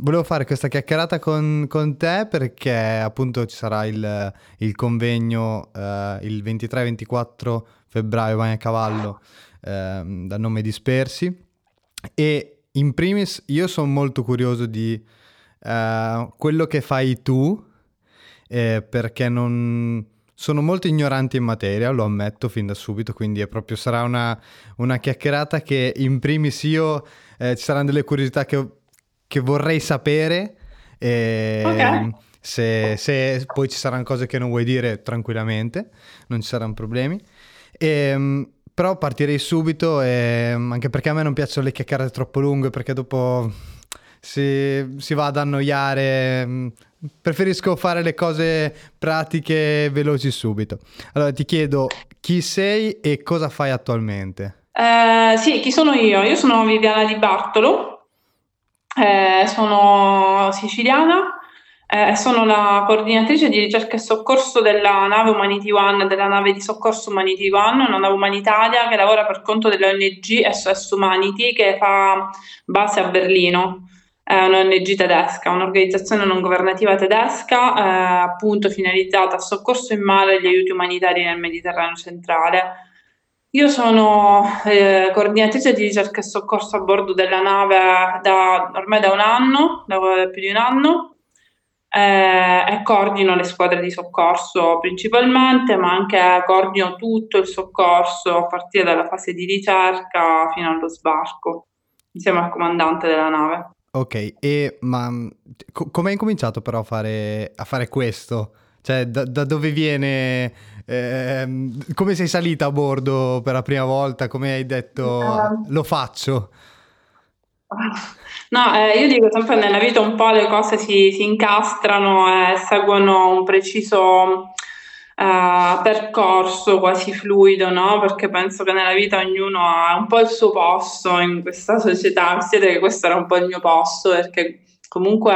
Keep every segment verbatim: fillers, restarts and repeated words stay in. Volevo fare questa chiacchierata con, con te perché appunto ci sarà il, il convegno eh, il ventitré ventiquattro febbraio, vai a cavallo, eh, dal nome Dispersi, e in primis io sono molto curioso di eh, quello che fai tu, eh, perché non sono molto ignorante in materia, lo ammetto fin da subito, quindi è proprio sarà una, una chiacchierata che in primis io eh, ci saranno delle curiosità che che vorrei sapere, eh, okay. se, se poi ci saranno cose che non vuoi dire tranquillamente, non ci saranno problemi, e, però partirei subito, e, anche perché a me non piacciono le chiacchierate troppo lunghe perché dopo si, si va ad annoiare, preferisco fare le cose pratiche veloci subito. Allora ti chiedo chi sei e cosa fai attualmente? Eh, sì, chi sono io? Io sono Viviana Di Bartolo. Eh, sono siciliana, eh, sono la coordinatrice di ricerca e soccorso della nave Humanity One, della nave di soccorso Humanity One, una nave umanitaria che lavora per conto dell'O N G S O S Humanity, che fa base a Berlino. È un'O N G tedesca, un'organizzazione non governativa tedesca, eh, appunto finalizzata a soccorso in mare e agli aiuti umanitari nel Mediterraneo centrale. Io sono eh, coordinatrice di ricerca e soccorso a bordo della nave da, ormai da un anno, da più di un anno, eh, e coordino le squadre di soccorso principalmente, ma anche coordino tutto il soccorso a partire dalla fase di ricerca fino allo sbarco, insieme al comandante della nave. Ok, e ma co- come hai incominciato però a fare, a fare questo? Cioè, da, da dove viene, eh, come sei salita a bordo per la prima volta, come hai detto uh, lo faccio? No, eh, io dico sempre nella vita un po' le cose si, si incastrano e seguono un preciso eh, percorso quasi fluido, no? Perché penso che nella vita ognuno ha un po' il suo posto in questa società, mi siete che questo era un po' il mio posto, perché comunque...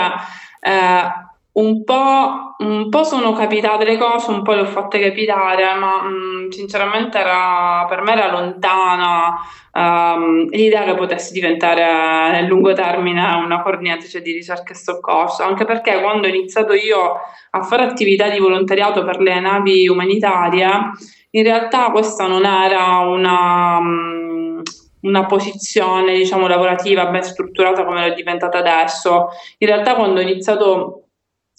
Eh, Un po', un po' sono capitate le cose, un po' le ho fatte capitare, ma mh, sinceramente era, per me era lontana um, l'idea che potessi diventare nel lungo termine una coordinatrice di ricerca e soccorso, anche perché quando ho iniziato io a fare attività di volontariato per le navi umanitarie, in realtà questa non era una... Um, una posizione, diciamo, lavorativa ben strutturata come l'ho diventata adesso. In realtà quando ho iniziato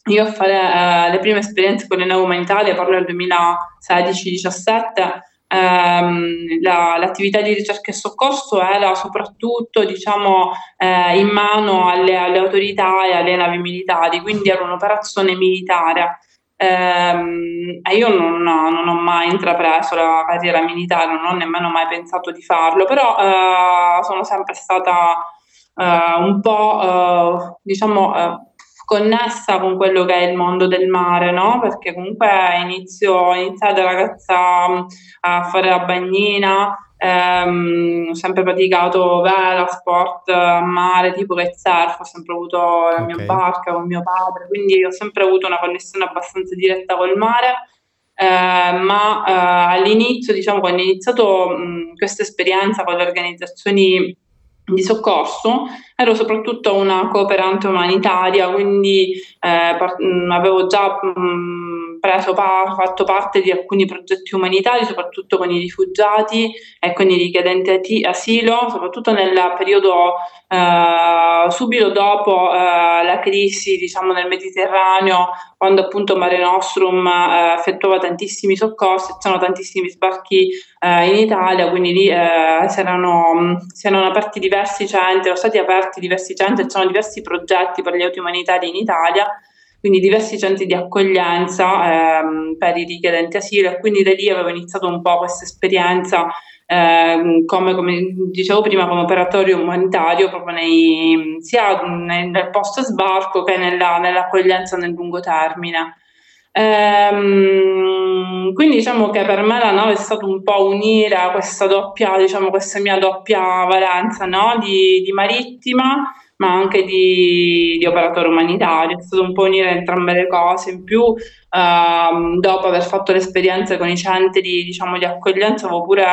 io a fare eh, le prime esperienze con le nave umanitarie, parlo del duemilasedici diciassette, ehm, la, l'attività di ricerca e soccorso era soprattutto, diciamo, eh, in mano alle, alle autorità e alle navi militari, quindi era un'operazione militare. E eh, io non, non ho mai intrapreso la carriera militare, non ho nemmeno mai pensato di farlo, però eh, sono sempre stata eh, un po', eh, diciamo... Eh, connessa con quello che è il mondo del mare, no? Perché comunque inizio, ho iniziato da ragazza a fare la bagnina, ehm, ho sempre praticato vela, sport, mare, tipo che surf, ho sempre avuto la okay. mia barca con mio padre, quindi ho sempre avuto una connessione abbastanza diretta col mare, eh, ma eh, all'inizio, diciamo, quando ho iniziato questa esperienza con le organizzazioni di soccorso, ero soprattutto una cooperante umanitaria, quindi eh, par- mh, avevo già mh, preso par- fatto parte di alcuni progetti umanitari, soprattutto con i rifugiati e con i richiedenti ati- asilo, soprattutto nel periodo eh, subito dopo eh, la crisi, diciamo, nel Mediterraneo, quando appunto Mare Nostrum eh, effettuava tantissimi soccorsi, c'erano tantissimi sbarchi eh, in Italia, quindi lì eh, c'erano, c'erano aperti di diversi centri, sono stati aperti diversi centri, ci sono diversi progetti per gli aiuti umanitari in Italia, quindi diversi centri di accoglienza ehm, per i richiedenti asilo, e quindi da lì avevo iniziato un po' questa esperienza ehm, come, come dicevo prima, come operatorio umanitario proprio nei, sia nel, nel post sbarco che nella, nell'accoglienza nel lungo termine. Ehm, quindi diciamo che per me la nave è stato un po' unire questa doppia, diciamo, questa mia doppia valenza, no? di, di marittima ma anche di, di operatore umanitario, è stato un po' unire entrambe le cose. In più ehm, dopo aver fatto l'esperienza con i centri, diciamo, di accoglienza, avevo pure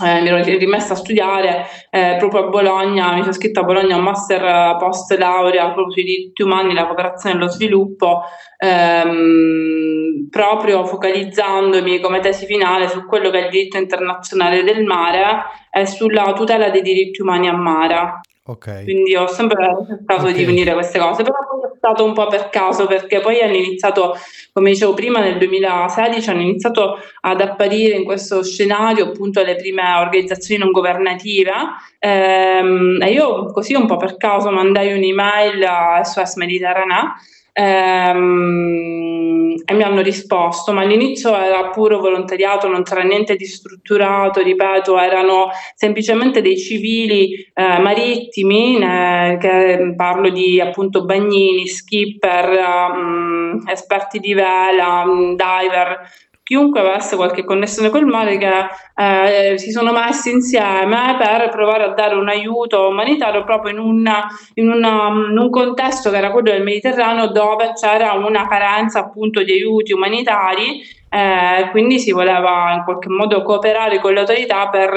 Eh, mi ero rimessa a studiare eh, proprio a Bologna, mi sono iscritta a Bologna a un master post laurea proprio sui diritti umani, la cooperazione e lo sviluppo, ehm, proprio focalizzandomi come tesi finale su quello che è il diritto internazionale del mare e sulla tutela dei diritti umani a mare. Okay. Quindi ho sempre cercato okay. di unire queste cose, però è stato un po' per caso, perché poi hanno iniziato, come dicevo prima, nel duemilasedici hanno iniziato ad apparire in questo scenario appunto le prime organizzazioni non governative, ehm, e io così un po' per caso mandai un'email a S O S Mediterranea, ehm, e mi hanno risposto, ma all'inizio era puro volontariato, non c'era niente di strutturato, ripeto, erano semplicemente dei civili eh, marittimi, eh, che parlo di appunto bagnini, skipper, eh, esperti di vela, diver, chiunque avesse qualche connessione col mare, che eh, si sono messi insieme per provare a dare un aiuto umanitario proprio in, una, in, una, in un contesto che era quello del Mediterraneo, dove c'era una carenza appunto di aiuti umanitari, eh, quindi si voleva in qualche modo cooperare con le autorità per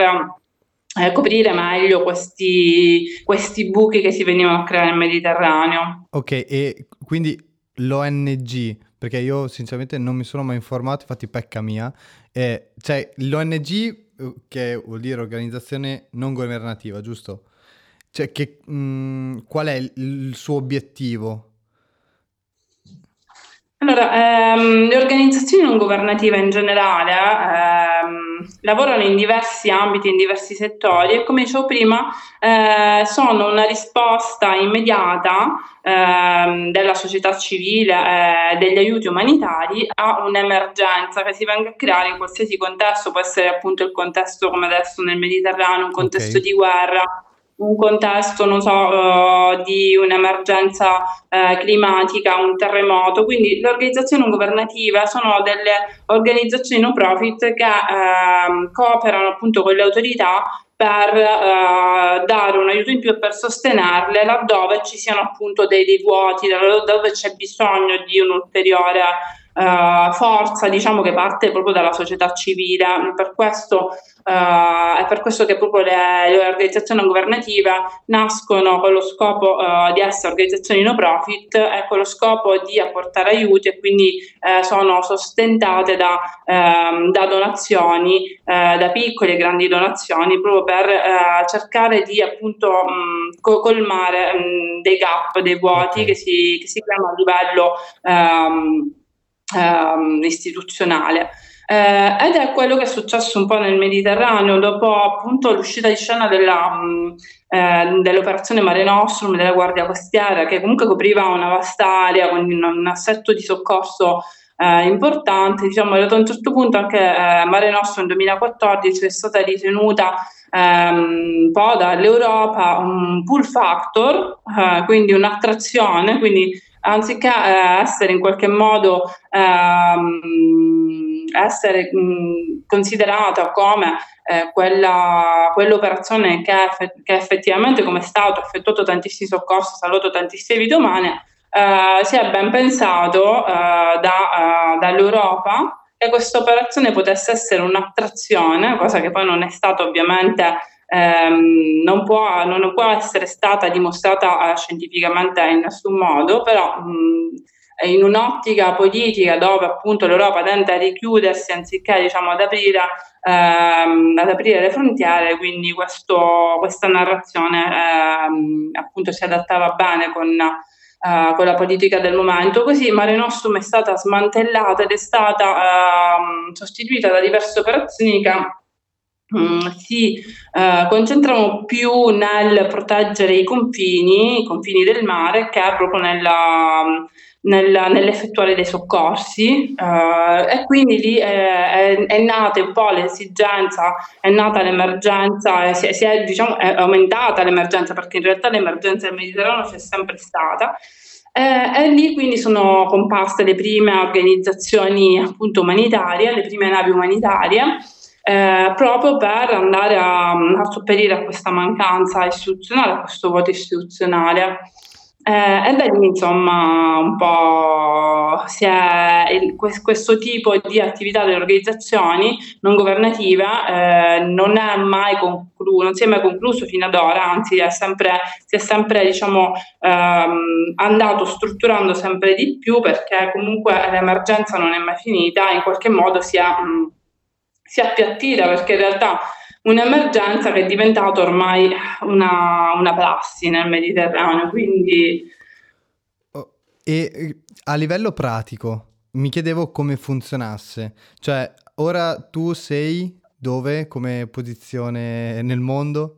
eh, coprire meglio questi, questi buchi che si venivano a creare nel Mediterraneo. Ok, e quindi l'O N G... perché io sinceramente non mi sono mai informato, infatti pecca mia, eh, cioè l'O N G, che vuol dire organizzazione non governativa, giusto? Cioè che, mh, qual è il, il suo obiettivo? Allora, ehm, le organizzazioni non governative in generale ehm, lavorano in diversi ambiti, in diversi settori e, come dicevo prima, eh, sono una risposta immediata ehm, della società civile e eh, degli aiuti umanitari a un'emergenza che si venga a creare in qualsiasi contesto, può essere appunto il contesto come adesso nel Mediterraneo, un contesto okay. di guerra, un contesto, non so, uh, di un'emergenza uh, climatica, un terremoto. Quindi le organizzazioni non governative sono delle organizzazioni no profit che uh, cooperano appunto con le autorità per uh, dare un aiuto in più e per sostenerle laddove ci siano appunto dei, dei vuoti, laddove c'è bisogno di un'ulteriore Uh, forza, diciamo, che parte proprio dalla società civile. Per questo uh, è per questo che proprio le, le organizzazioni non governative nascono con lo scopo uh, di essere organizzazioni no profit e con lo scopo di apportare aiuti, e quindi uh, sono sostentate da, um, da donazioni, uh, da piccole e grandi donazioni, proprio per uh, cercare di appunto mh, colmare mh, dei gap, dei vuoti che si, che si creano a livello um, Ehm, istituzionale, eh, ed è quello che è successo un po' nel Mediterraneo dopo appunto l'uscita di scena della, mh, eh, dell'operazione Mare Nostrum della Guardia Costiera, che comunque copriva una vasta area con un, un assetto di soccorso eh, importante. Diciamo, ad un certo punto anche eh, Mare Nostrum nel duemilaquattordici è stata ritenuta Um, un po' dall'Europa un pull factor, uh, quindi un'attrazione, quindi anziché uh, essere in qualche modo um, essere um, considerata come uh, quella, quell'operazione che, eff- che effettivamente, come è stato, ha effettuato tantissimi soccorsi, salvato tantissime vite umane, uh, si è ben pensato uh, da, uh, dall'Europa che questa operazione potesse essere un'attrazione, cosa che poi non è stata ovviamente, ehm, non può, non può essere stata dimostrata eh, scientificamente in nessun modo, però mh, in un'ottica politica dove appunto l'Europa tende a richiudersi anziché, diciamo, ad aprire, ehm, ad aprire le frontiere, quindi questo, questa narrazione ehm, appunto si adattava bene con... Uh, con la politica del momento. Così Mare Nostrum è stata smantellata ed è stata uh, sostituita da diverse operazioni che um, si uh, concentravano più nel proteggere i confini, i confini del mare, che proprio nella, nella, nell'effettuare dei soccorsi, uh, e quindi lì è, è, è nata un po' l'esigenza, è nata l'emergenza, è, si è, diciamo, è aumentata l'emergenza, perché in realtà l'emergenza del Mediterraneo c'è sempre stata, eh, e lì quindi sono comparse le prime organizzazioni appunto umanitarie, le prime navi umanitarie, eh, proprio per andare a, a sopperire a questa mancanza istituzionale, a questo vuoto istituzionale. Eh, e beh, insomma, un po' si è il, questo tipo di attività delle organizzazioni non governative eh, non è mai conclu- non si è mai concluso fino ad ora, anzi è sempre, si è sempre diciamo ehm, andato strutturando sempre di più, perché comunque l'emergenza non è mai finita, in qualche modo si è, mh, si è appiattita, perché in realtà un'emergenza che è diventata ormai una, una prassi nel Mediterraneo, quindi... E a livello pratico mi chiedevo come funzionasse, cioè ora tu sei dove come posizione nel mondo?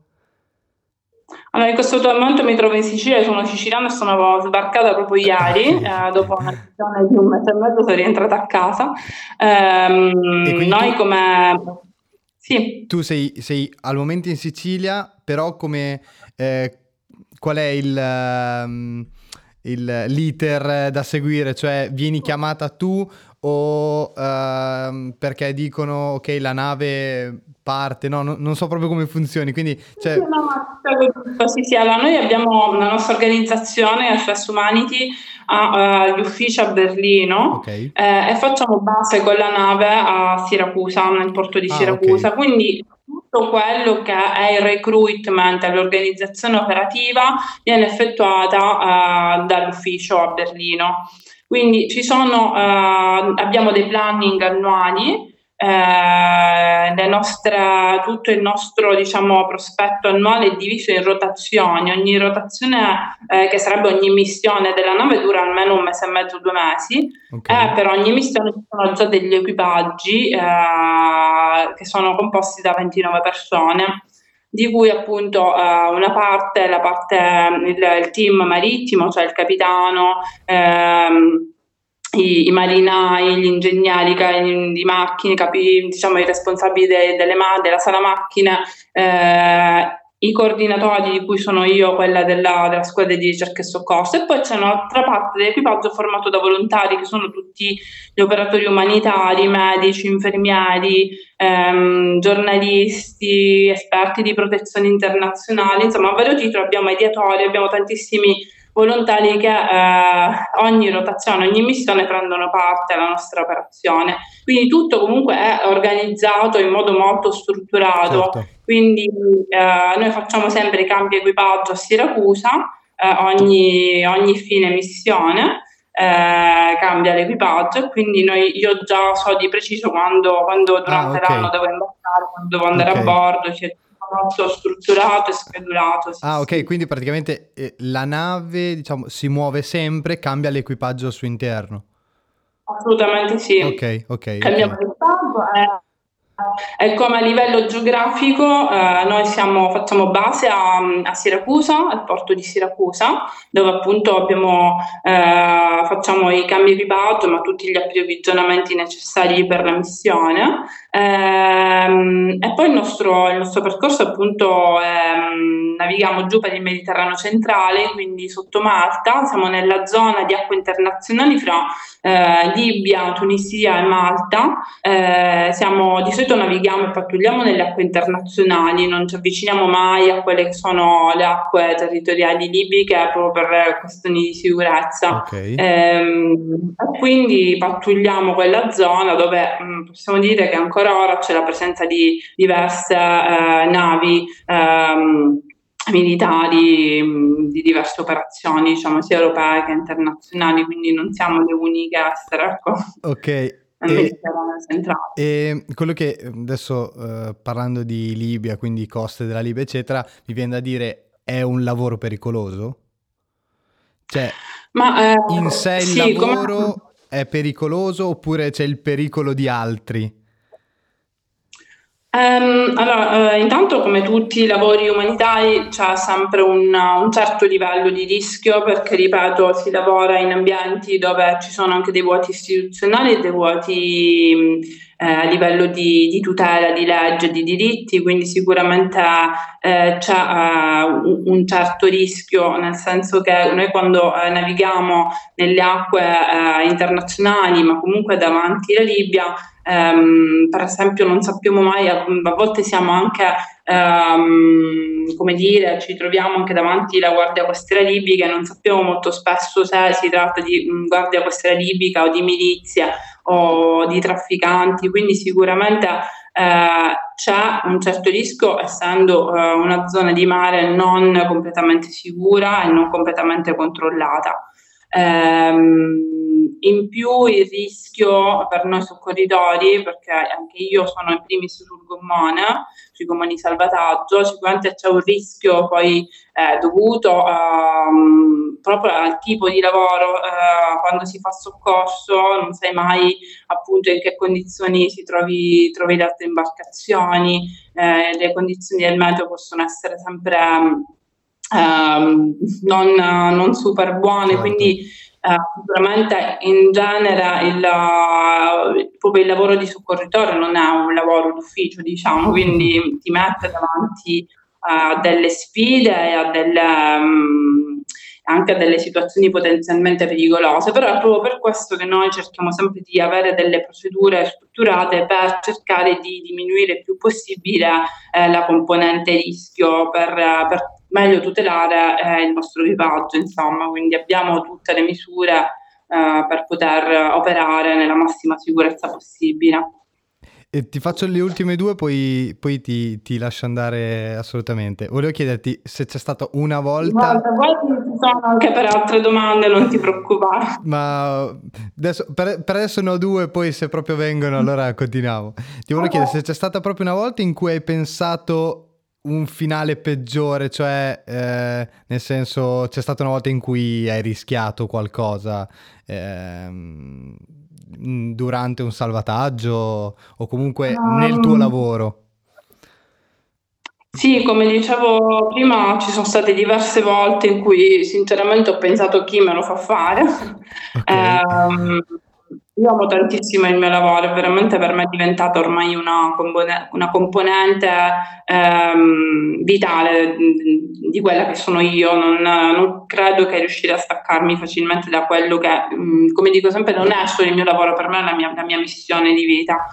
Allora, in questo momento mi trovo in Sicilia, sono siciliana e sono sbarcata proprio ieri, eh, dopo una sessione di un mese e mezzo sono rientrata a casa. Ehm, noi come... Sì. Tu sei, sei al momento in Sicilia, però come eh, qual è il, um, il l'iter da seguire? Cioè vieni chiamata tu o uh, perché dicono ok la nave parte, no, no non so proprio come funzioni, quindi cioè... no, no, sì, sì, allora noi abbiamo la nostra organizzazione S O S Humanity ha uh, gli uffici a Berlino, okay. eh, e facciamo base con la nave a Siracusa, nel porto di Siracusa, ah, okay. Quindi tutto quello che è il recruitment, l'organizzazione operativa viene effettuata uh, dall'ufficio a Berlino, quindi ci sono uh, abbiamo dei planning annuali. Eh, le nostre, tutto il nostro diciamo prospetto annuale è diviso in rotazioni, ogni rotazione eh, che sarebbe ogni missione della nave dura almeno un mese e mezzo, due mesi, okay. Eh, per ogni missione ci sono già degli equipaggi eh, che sono composti da ventinove persone, di cui appunto eh, una parte, la parte il, il team marittimo, cioè il capitano, ehm, I, i marinai, gli ingegneri di macchine, capi, diciamo i responsabili de, delle ma, della sala macchine, eh, i coordinatori di cui sono io, quella della, della squadra di ricerca e soccorso, e poi c'è un'altra parte dell'equipaggio formato da volontari che sono tutti gli operatori umanitari, medici, infermieri, ehm, giornalisti, esperti di protezione internazionale, insomma a vario titolo abbiamo mediatori, abbiamo tantissimi volontari che eh, ogni rotazione, ogni missione prendono parte alla nostra operazione, quindi tutto comunque è organizzato in modo molto strutturato, certo. Quindi eh, noi facciamo sempre i cambi equipaggio a Siracusa, eh, ogni, ogni fine missione eh, cambia l'equipaggio, quindi noi, io già so di preciso quando, quando durante ah, okay. l'anno devo imbarcare, quando devo andare okay. a bordo, cioè, strutturato e schedulato. Sì, ah, ok, sì. Quindi praticamente eh, la nave, diciamo, si muove sempre, cambia l'equipaggio al suo interno. Assolutamente sì. Ok, ok. Cambiamo okay. l'equipaggio. E eh, come a livello geografico, eh, noi siamo, facciamo base a, a Siracusa, al porto di Siracusa, dove appunto abbiamo, eh, facciamo i cambi equipaggio, ma tutti gli approvvigionamenti necessari per la missione. E poi il nostro, il nostro percorso appunto ehm, navighiamo giù per il Mediterraneo centrale, quindi sotto Malta, siamo nella zona di acque internazionali fra eh, Libia, Tunisia e Malta, eh, siamo, di solito navighiamo e pattugliamo nelle acque internazionali, non ci avviciniamo mai a quelle che sono le acque territoriali libiche proprio per questioni di sicurezza, okay. ehm, quindi pattugliamo quella zona dove mh, possiamo dire che ancora ora c'è la presenza di diverse eh, navi ehm, militari di diverse operazioni, diciamo sia europee che internazionali, quindi non siamo le uniche a essere, ecco. Ok. E, e quello che adesso eh, parlando di Libia, quindi coste della Libia eccetera, mi viene da dire è un lavoro pericoloso? Cioè ma, eh, in sé il sì, lavoro come... è pericoloso oppure c'è il pericolo di altri? Um, allora, eh, intanto come tutti i lavori umanitari c'è sempre un, un certo livello di rischio, perché ripeto si lavora in ambienti dove ci sono anche dei vuoti istituzionali e dei vuoti eh, a livello di, di tutela, di legge, di diritti, quindi sicuramente eh, c'è eh, un certo rischio, nel senso che noi quando eh, navighiamo nelle acque eh, internazionali, ma comunque davanti alla Libia, ehm, per esempio non sappiamo mai, a, a volte siamo anche, ehm, come dire, ci troviamo anche davanti alla Guardia Costiera Libica e non sappiamo molto spesso se si tratta di mh, Guardia Costiera Libica o di milizie o di trafficanti, quindi sicuramente eh, c'è un certo rischio, essendo eh, una zona di mare non completamente sicura e non completamente controllata. Ehm, in più il rischio per noi soccorritori, perché anche io sono in primis sul gommone, sui gommoni salvataggio, sicuramente c'è un rischio poi eh, dovuto ehm, proprio al tipo di lavoro, eh, quando si fa soccorso non sai mai appunto in che condizioni si trovi, trovi le altre imbarcazioni, eh, le condizioni del meteo possono essere sempre... Uh, non, uh, non super buone, certo. Quindi uh, sicuramente in genere il, uh, proprio il lavoro di soccorritore non è un lavoro d'ufficio, diciamo, quindi ti mette davanti a uh, delle sfide e a delle, um, anche a delle situazioni potenzialmente pericolose, però è proprio per questo che noi cerchiamo sempre di avere delle procedure strutturate per cercare di diminuire il più possibile uh, la componente rischio per, uh, per meglio tutelare eh, il nostro equipaggio, insomma, quindi abbiamo tutte le misure eh, per poter operare nella massima sicurezza possibile. E ti faccio le ultime due, poi, poi ti, ti lascio andare assolutamente. Volevo chiederti se c'è stata una volta... Guarda, poi ci sono anche per altre domande, non ti preoccupare. Ma adesso, per, per adesso ne ho due, poi se proprio vengono allora continuiamo. Ti volevo allora chiedere se c'è stata proprio una volta in cui hai pensato... un finale peggiore, cioè eh, nel senso c'è stata una volta in cui hai rischiato qualcosa eh, durante un salvataggio o comunque um, nel tuo lavoro? Sì, come dicevo prima ci sono state diverse volte in cui sinceramente ho pensato chi me lo fa fare. Okay. um, Io amo tantissimo il mio lavoro, veramente per me è diventata ormai una, compone- una componente ehm, vitale di quella che sono io, non, non credo che riuscire a staccarmi facilmente da quello che, come dico sempre, non è solo il mio lavoro, per me è la mia, la mia missione di vita.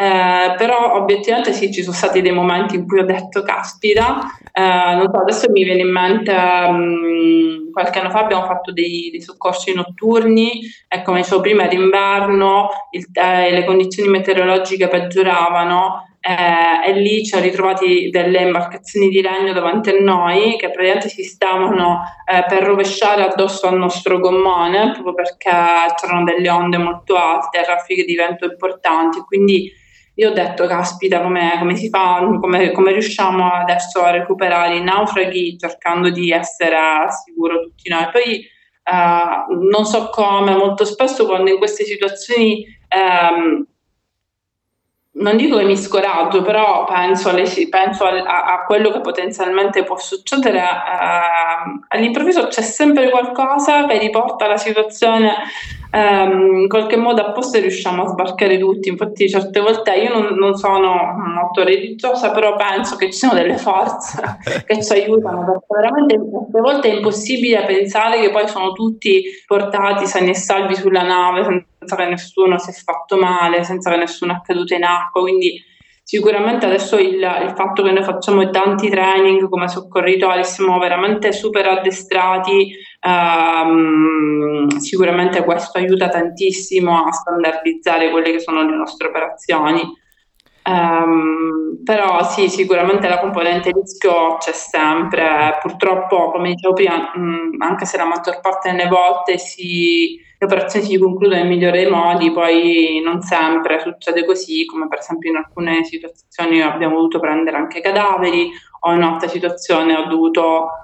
Eh, però obiettivamente sì, ci sono stati dei momenti in cui ho detto caspita, eh, non so, adesso mi viene in mente um, qualche anno fa abbiamo fatto dei, dei soccorsi notturni e come dicevo prima era inverno, il, eh, le condizioni meteorologiche peggioravano eh, e lì ci ha ritrovati delle imbarcazioni di legno davanti a noi che praticamente si stavano eh, per rovesciare addosso al nostro gommone proprio perché c'erano delle onde molto alte e raffiche di vento importanti, quindi io ho detto, caspita, come si fa, come riusciamo adesso a recuperare i naufraghi cercando di essere al sicuro tutti noi. Poi eh, non so come, molto spesso quando in queste situazioni, ehm, non dico che mi scoraggio, però penso, alle, penso a, a quello che potenzialmente può succedere, ehm, all'improvviso c'è sempre qualcosa che riporta la situazione... Um, in qualche modo apposta riusciamo a sbarcare tutti, infatti certe volte io non, non sono molto religiosa, però penso che ci siano delle forze che ci aiutano, perché veramente certe volte è impossibile pensare che poi sono tutti portati sani e salvi sulla nave senza che nessuno si è fatto male, senza che nessuno è caduto in acqua, quindi sicuramente adesso il, il fatto che noi facciamo tanti training come soccorritori, siamo veramente super addestrati, ehm, sicuramente questo aiuta tantissimo a standardizzare quelle che sono le nostre operazioni. Um, però sì, sicuramente la componente rischio c'è sempre, purtroppo come dicevo prima, mh, anche se la maggior parte delle volte si, le operazioni si concludono nel migliore dei modi, poi non sempre succede così, come per esempio in alcune situazioni abbiamo dovuto prendere anche cadaveri o in altre situazioni ho dovuto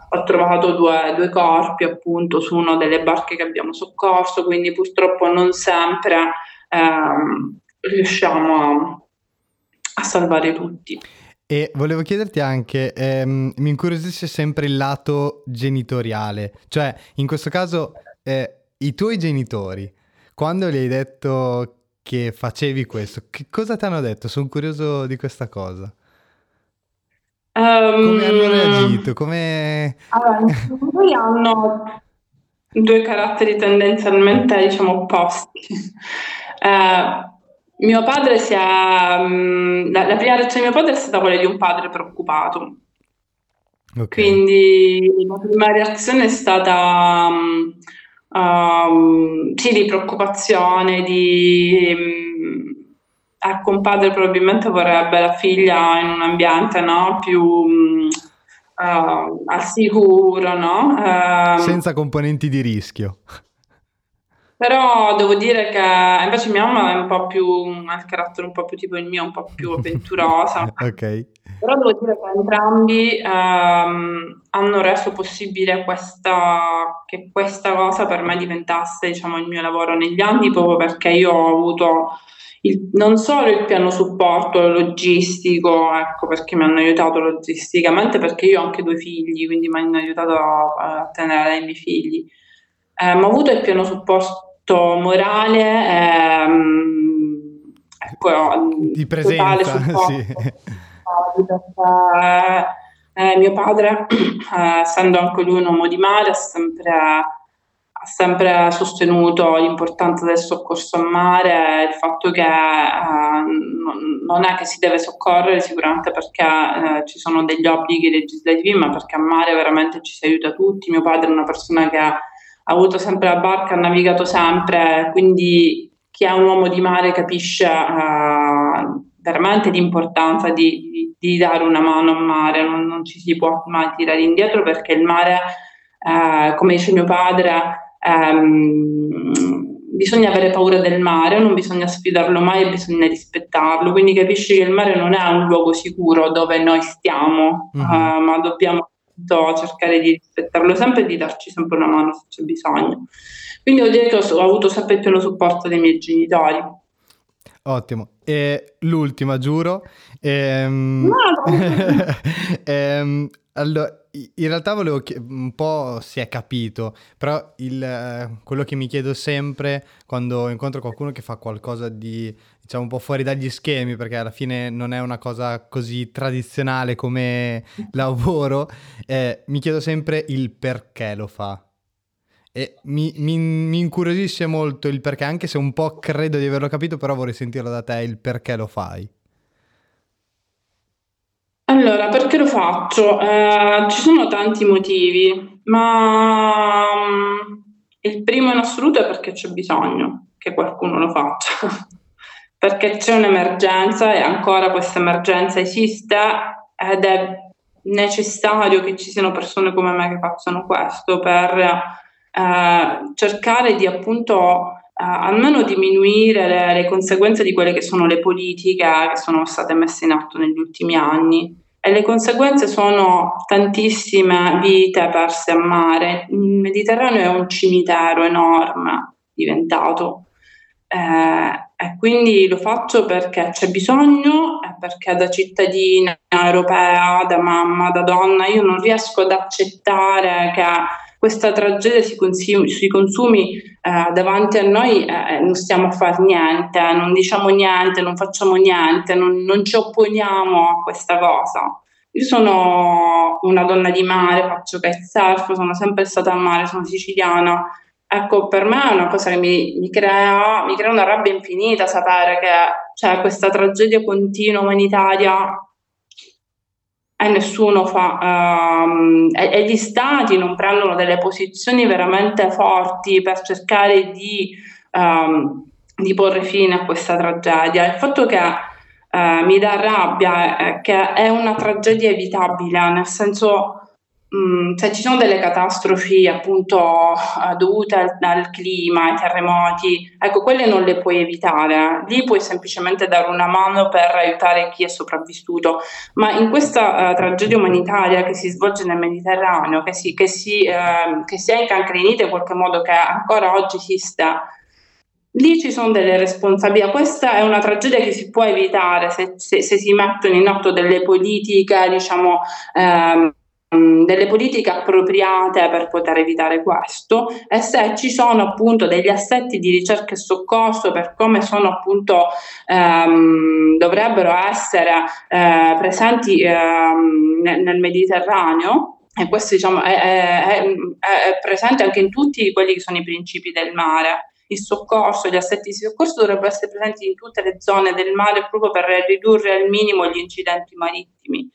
ho trovato due, due corpi appunto su una delle barche che abbiamo soccorso, quindi purtroppo non sempre ehm, riusciamo a a salvare tutti. E volevo chiederti anche, ehm, mi incuriosisce sempre il lato genitoriale, cioè in questo caso eh, i tuoi genitori, quando gli hai detto che facevi questo, che cosa ti hanno detto? Sono curioso di questa cosa. Um, Come hanno reagito? Come... Allora, noi hanno due caratteri tendenzialmente, diciamo, opposti. Uh, mio padre si è... Um, la, la prima reazione di mio padre è stata quella di un padre preoccupato. Okay. Quindi la prima reazione è stata um, um, sì, di preoccupazione, di um, ecco, un padre probabilmente vorrebbe la figlia in un ambiente, no, più um, uh, al sicuro, no? Uh, senza componenti di rischio. Però devo dire che invece mia mamma è un po' più, ha il carattere un po' più tipo il mio, un po' più avventurosa. Ok. Però devo dire che entrambi ehm, hanno reso possibile questa, che questa cosa per me diventasse, diciamo, il mio lavoro negli anni, proprio perché io ho avuto il, non solo il piano supporto logistico, ecco, perché mi hanno aiutato logisticamente, perché io ho anche due figli, quindi mi hanno aiutato a, a tenere i miei figli. Eh, ma ho avuto il pieno supporto morale, ehm, ecco, di presenza, sì. Perché, eh, mio padre, eh, essendo anche lui un uomo di mare, ha sempre, ha sempre sostenuto l'importanza del soccorso a mare, il fatto che eh, non è che si deve soccorrere sicuramente perché eh, ci sono degli obblighi legislativi, ma perché a mare veramente ci si aiuta tutti. Mio padre è una persona che ha ha avuto sempre la barca, ha navigato sempre, quindi chi è un uomo di mare capisce uh, veramente l'importanza di, di, di dare una mano a mare, non, non ci si può mai tirare indietro, perché il mare, uh, come dice mio padre, um, bisogna avere paura del mare, non bisogna sfidarlo mai, bisogna rispettarlo, quindi capisci che il mare non è un luogo sicuro dove noi stiamo, mm-hmm. uh, ma dobbiamo cercare di rispettarlo sempre e di darci sempre una mano se c'è bisogno. Quindi devo dire che ho, ho avuto sempre più lo supporto dei miei genitori. Ottimo. E l'ultima, giuro. Ehm... No, ehm, allora, in realtà volevo che un po' si è capito, però il, quello che mi chiedo sempre quando incontro qualcuno che fa qualcosa di, diciamo, un po' fuori dagli schemi, perché alla fine non è una cosa così tradizionale come lavoro, eh, mi chiedo sempre il perché lo fa. E mi, mi, mi incuriosisce molto il perché, anche se un po' credo di averlo capito, però vorrei sentirlo da te, il perché lo fai. Allora, perché lo faccio? Eh, ci sono tanti motivi, ma il primo in assoluto è perché c'è bisogno che qualcuno lo faccia, perché c'è un'emergenza e ancora questa emergenza esiste ed è necessario che ci siano persone come me che facciano questo per eh, cercare di, appunto, eh, almeno diminuire le, le conseguenze di quelle che sono le politiche che sono state messe in atto negli ultimi anni. E le conseguenze sono tantissime vite perse a mare. Il Mediterraneo è un cimitero enorme diventato. Eh, e quindi lo faccio perché c'è bisogno, e perché da cittadina europea, da mamma, da donna, io non riesco ad accettare che questa tragedia si consumi, si consumi eh, davanti a noi, eh, non stiamo a fare niente, non diciamo niente, non facciamo niente, non, non ci opponiamo a questa cosa. Io sono una donna di mare, faccio kitesurf, sono sempre stata a mare, sono siciliana. Ecco, per me è una cosa che mi, mi, crea, mi crea una rabbia infinita sapere che c'è questa tragedia continua umanitaria e nessuno fa, um, e, e gli stati non prendono delle posizioni veramente forti per cercare di, um, di porre fine a questa tragedia. Il fatto che uh, mi dà rabbia è che è una tragedia evitabile, nel senso... Se ci sono delle catastrofi, appunto, dovute al, al clima, ai terremoti, ecco, quelle non le puoi evitare, lì puoi semplicemente dare una mano per aiutare chi è sopravvissuto, ma in questa uh, tragedia umanitaria che si svolge nel Mediterraneo, che si, che si, uh, che si è incancrenita in qualche modo, che ancora oggi esiste, lì ci sono delle responsabilità. Questa è una tragedia che si può evitare se, se, se si mettono in atto delle politiche, diciamo, ehm, delle politiche appropriate per poter evitare questo, e se ci sono appunto degli assetti di ricerca e soccorso per come sono appunto ehm, dovrebbero essere eh, presenti ehm, nel Mediterraneo. E questo diciamo è, è, è presente anche in tutti quelli che sono i principi del mare. Il soccorso, gli assetti di soccorso dovrebbero essere presenti in tutte le zone del mare proprio per ridurre al minimo gli incidenti marittimi.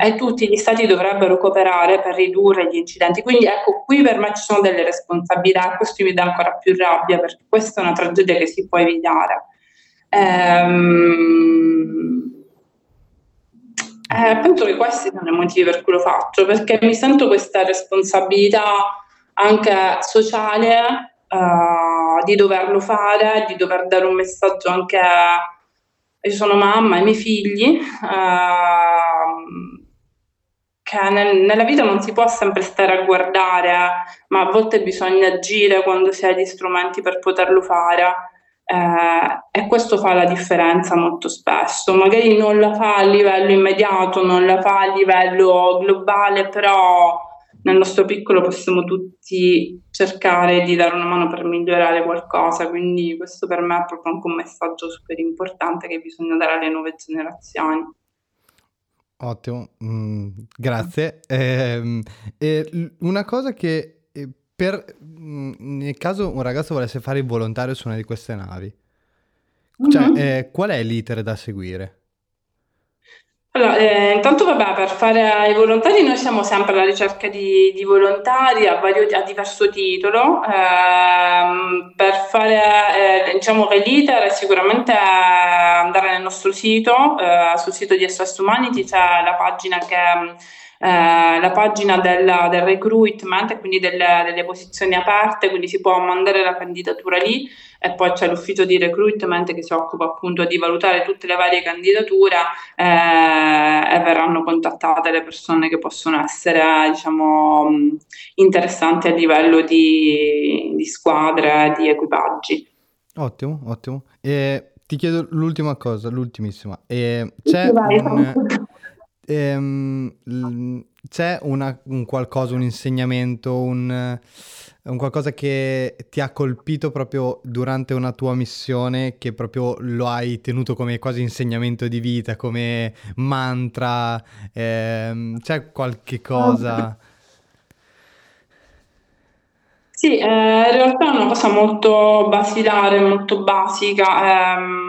Eh, e tutti gli stati dovrebbero cooperare per ridurre gli incidenti. Quindi ecco, qui per me ci sono delle responsabilità, questo mi dà ancora più rabbia perché questa è una tragedia che si può evitare. Ehm... Eh, penso che questi sono i motivi per cui lo faccio, perché mi sento questa responsabilità anche sociale eh, di doverlo fare, di dover dare un messaggio anche a... Io sono mamma, ai miei figli, eh, che nel, nella vita non si può sempre stare a guardare, ma a volte bisogna agire quando si ha gli strumenti per poterlo fare. Eh, e questo fa la differenza molto spesso, magari non la fa a livello immediato, non la fa a livello globale, però nel nostro piccolo possiamo tutti cercare di dare una mano per migliorare qualcosa, quindi questo per me è proprio anche un messaggio super importante che bisogna dare alle nuove generazioni. Ottimo, mm, grazie. Eh, eh, una cosa che Per, nel caso un ragazzo volesse fare il volontario su una di queste navi, cioè, mm-hmm. eh, qual è l'iter da seguire? Allora, eh, intanto vabbè, per fare i volontari noi siamo sempre alla ricerca di, di volontari a, vario, a diverso titolo. Eh, per fare eh, diciamo che l'iter è sicuramente andare nel nostro sito, eh, sul sito di S O S Humanity c'è la pagina che... Eh, la pagina del, del recruitment, quindi delle, delle posizioni aperte, quindi si può mandare la candidatura lì e poi c'è l'ufficio di recruitment che si occupa appunto di valutare tutte le varie candidature eh, e verranno contattate le persone che possono essere diciamo interessanti a livello di, di squadre, di equipaggi. Ottimo, ottimo. E ti chiedo l'ultima cosa, l'ultimissima. E c'è un... c'è una, un qualcosa, un insegnamento, un, un qualcosa che ti ha colpito proprio durante una tua missione, che proprio lo hai tenuto come quasi insegnamento di vita, come mantra? Ehm, c'è qualche cosa? Sì, eh, in realtà è una cosa molto basilare, molto basica. Ehm...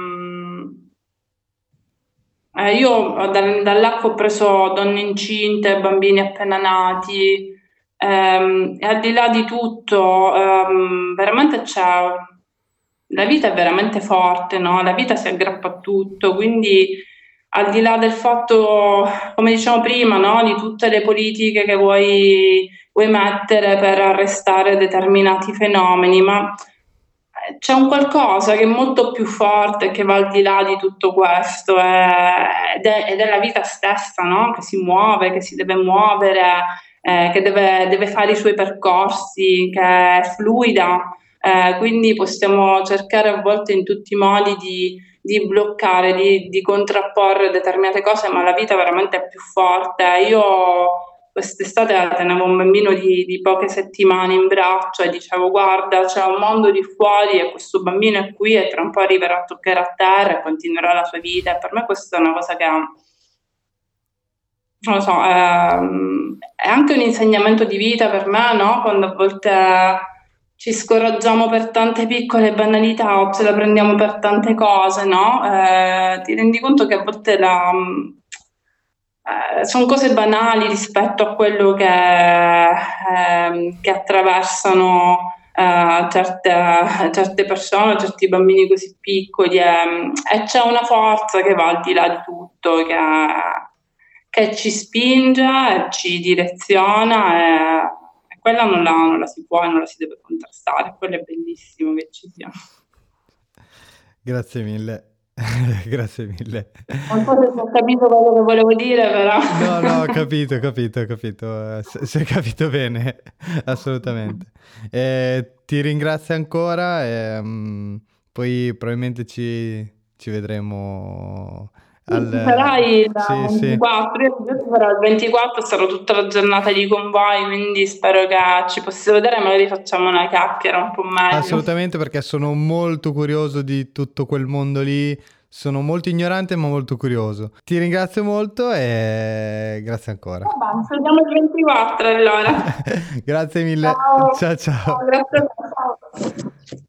Eh, io da, dall'acqua ho preso donne incinte, bambini appena nati, ehm, e al di là di tutto, ehm, veramente c'è, la vita è veramente forte, no? La vita si aggrappa a tutto, quindi al di là del fatto, come dicevamo prima, no? Di tutte le politiche che vuoi, vuoi mettere per arrestare determinati fenomeni, ma... c'è un qualcosa che è molto più forte, che va al di là di tutto questo, eh, ed, è, ed è la vita stessa, no? Che si muove, che si deve muovere, eh, che deve, deve fare i suoi percorsi, che è fluida, eh, quindi possiamo cercare a volte in tutti i modi di, di bloccare, di, di contrapporre determinate cose, ma la vita veramente è più forte. Io quest'estate tenevo un bambino di, di poche settimane in braccio e dicevo: guarda, c'è un mondo lì fuori e questo bambino è qui e tra un po' arriverà a toccare a terra e continuerà la sua vita. E per me questa è una cosa che non lo so, è, è anche un insegnamento di vita per me, no? Quando a volte ci scoraggiamo per tante piccole banalità o ce la prendiamo per tante cose, no? Eh, ti rendi conto che a volte la... Eh, sono cose banali rispetto a quello che, ehm, che attraversano eh, certe, certe persone, certi bambini così piccoli, ehm, e c'è una forza che va al di là di tutto, che, che ci spinge, ci direziona, e, e quella non la, non la si può e non la si deve contrastare. Quello è bellissimo che ci sia. Grazie mille. Grazie mille. Non so se ho capito quello che volevo dire, però. no, no, ho capito, ho capito, ho capito. Si è capito bene, assolutamente. Eh, ti ringrazio ancora. E, um, poi probabilmente ci, ci vedremo al, farai il sì, ventiquattro, sì. Io farò il ventiquattro, sarò tutta la giornata di convoi, quindi spero che ci possiamo vedere, magari facciamo una chiacchiera un po' meglio. Assolutamente, perché sono molto curioso di tutto quel mondo lì, sono molto ignorante ma molto curioso. Ti ringrazio molto e grazie ancora. Vabbè, saliamo il ventiquattro allora. Grazie mille, ciao ciao, ciao. Grazie, ciao.